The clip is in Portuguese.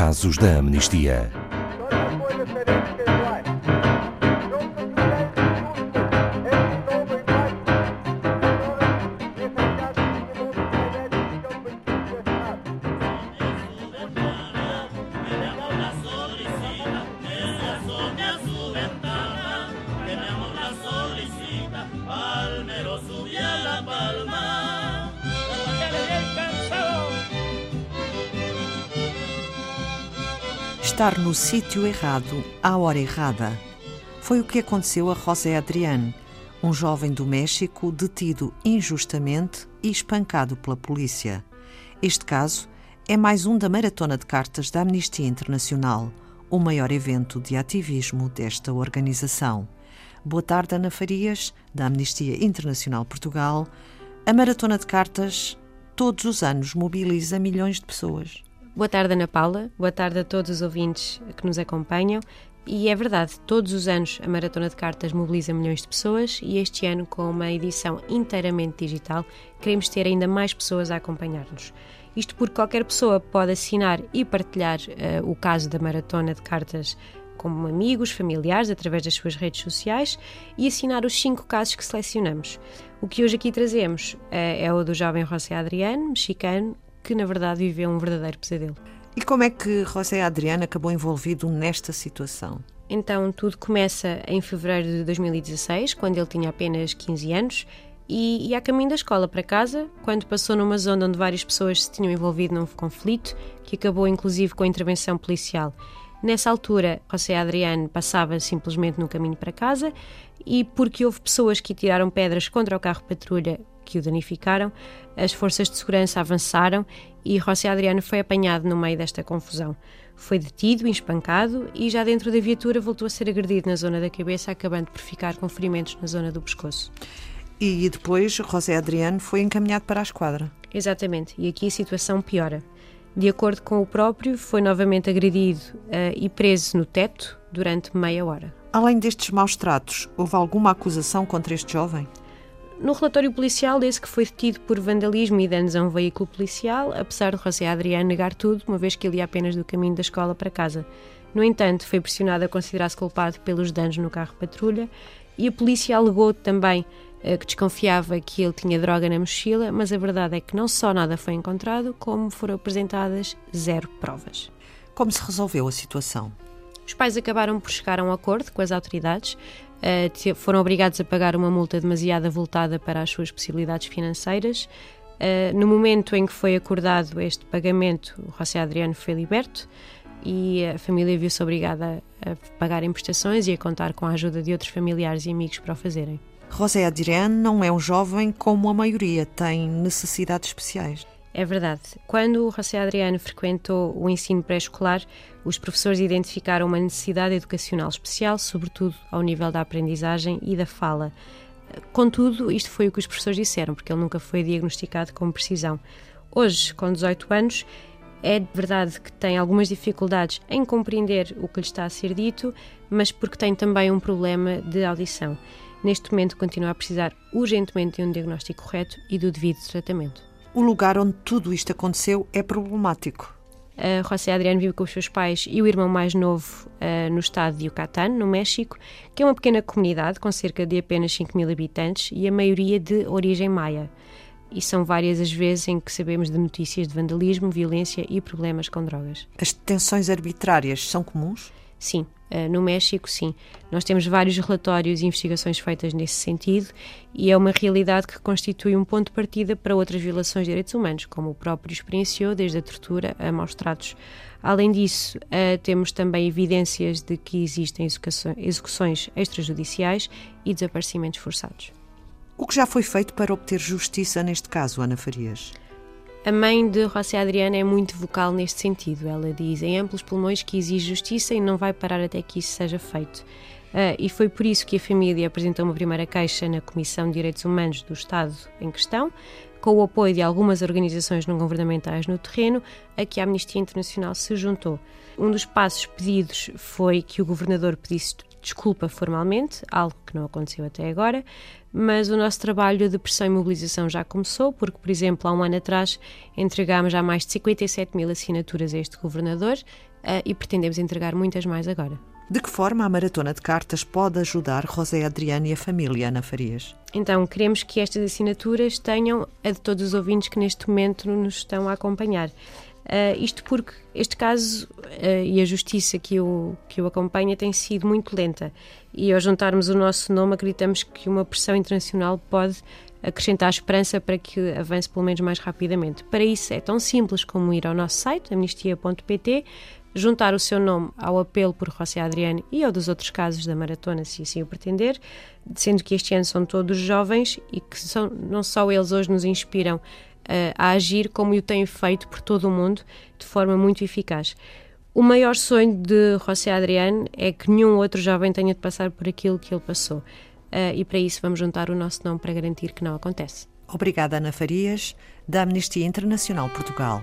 casos da amnistia. Estar no sítio errado, à hora errada. Foi o que aconteceu a José Adriano, um jovem do México detido injustamente e espancado pela polícia. Este caso é mais um da maratona de cartas da Amnistia Internacional, o maior evento de ativismo desta organização. Boa tarde, Ana Farias, da Amnistia Internacional Portugal. A maratona de cartas todos os anos mobiliza milhões de pessoas. Boa tarde, Ana Paula. Boa tarde a todos os ouvintes que nos acompanham. E é verdade, todos os anos a Maratona de Cartas mobiliza milhões de pessoas e este ano, com uma edição inteiramente digital, queremos ter ainda mais pessoas a acompanhar-nos. Isto porque qualquer pessoa pode assinar e partilhar o caso da Maratona de Cartas como amigos, familiares, através das suas redes sociais e assinar os 5 casos que selecionamos. O que hoje aqui trazemos é o do jovem José Adriano, mexicano, que na verdade viveu um verdadeiro pesadelo. E como é que José Adriano acabou envolvido nesta situação? Então, tudo começa em fevereiro de 2016, quando ele tinha apenas 15 anos, e a caminho da escola para casa, quando passou numa zona onde várias pessoas se tinham envolvido num conflito, que acabou inclusive com a intervenção policial. Nessa altura, José Adriano passava simplesmente no caminho para casa, e porque houve pessoas que tiraram pedras contra o carro-patrulha que o danificaram, as forças de segurança avançaram e José Adriano foi apanhado no meio desta confusão. Foi detido, espancado e já dentro da viatura voltou a ser agredido na zona da cabeça, acabando por ficar com ferimentos na zona do pescoço. E depois José Adriano foi encaminhado para a esquadra. Exatamente, e aqui a situação piora. De acordo com o próprio, foi novamente agredido e preso no teto durante meia hora. Além destes maus tratos, houve alguma acusação contra este jovem? No relatório policial diz que foi detido por vandalismo e danos a um veículo policial, apesar de José Adriano negar tudo, uma vez que ele ia apenas do caminho da escola para casa. No entanto, foi pressionado a considerar-se culpado pelos danos no carro-patrulha e a polícia alegou também que desconfiava que ele tinha droga na mochila, mas a verdade é que não só nada foi encontrado, como foram apresentadas 0 provas. Como se resolveu a situação? Os pais acabaram por chegar a um acordo com as autoridades, foram obrigados a pagar uma multa demasiado avultada para as suas possibilidades financeiras. No momento em que foi acordado este pagamento, o José Adriano foi liberto e a família viu-se obrigada a pagar em prestações e a contar com a ajuda de outros familiares e amigos para o fazerem. José Adriano não é um jovem como a maioria, tem necessidades especiais. É verdade. Quando o José Adriano frequentou o ensino pré-escolar, os professores identificaram uma necessidade educacional especial, sobretudo ao nível da aprendizagem e da fala. Contudo, isto foi o que os professores disseram, porque ele nunca foi diagnosticado com precisão. Hoje, com 18 anos, é verdade que tem algumas dificuldades em compreender o que lhe está a ser dito, mas porque tem também um problema de audição. Neste momento continua a precisar urgentemente de um diagnóstico correto e do devido tratamento. O lugar onde tudo isto aconteceu é problemático. José Adriano vive com os seus pais e o irmão mais novo no estado de Yucatán, no México, que é uma pequena comunidade com cerca de apenas 5.000 habitantes e a maioria de origem maia. E são várias as vezes em que sabemos de notícias de vandalismo, violência e problemas com drogas. As detenções arbitrárias são comuns? Sim, no México sim. Nós temos vários relatórios e investigações feitas nesse sentido e é uma realidade que constitui um ponto de partida para outras violações de direitos humanos, como o próprio experienciou, desde a tortura a maus-tratos. Além disso, temos também evidências de que existem execuções extrajudiciais e desaparecimentos forçados. O que já foi feito para obter justiça neste caso, Ana Farias? A mãe de José Adriano é muito vocal neste sentido. Ela diz em amplos pulmões que exige justiça e não vai parar até que isso seja feito. E foi por isso que a família apresentou uma primeira queixa na Comissão de Direitos Humanos do Estado em questão, com o apoio de algumas organizações não-governamentais no terreno, a que a Amnistia Internacional se juntou. Um dos passos pedidos foi que o governador pedisse desculpa formalmente, algo que não aconteceu até agora, mas o nosso trabalho de pressão e mobilização já começou, porque, por exemplo, há um ano atrás entregámos já mais de 57 mil assinaturas a este governador e pretendemos entregar muitas mais agora. De que forma a Maratona de Cartas pode ajudar José Adriano e a família Ana Farias? Então, queremos que estas assinaturas tenham a de todos os ouvintes que neste momento nos estão a acompanhar. Isto porque este caso e a justiça que o acompanha tem sido muito lenta e ao juntarmos o nosso nome acreditamos que uma pressão internacional pode acrescentar esperança para que avance pelo menos mais rapidamente. Para isso é tão simples como ir ao nosso site, amnistia.pt, juntar o seu nome ao apelo por José Adriano e ao dos outros casos da Maratona, se assim o pretender, sendo que este ano são todos jovens e que não só eles hoje nos inspiram a agir, como o têm feito por todo o mundo, de forma muito eficaz. O maior sonho de José Adriano é que nenhum outro jovem tenha de passar por aquilo que ele passou. E para isso vamos juntar o nosso nome para garantir que não acontece. Obrigada, Ana Farias, da Amnistia Internacional Portugal.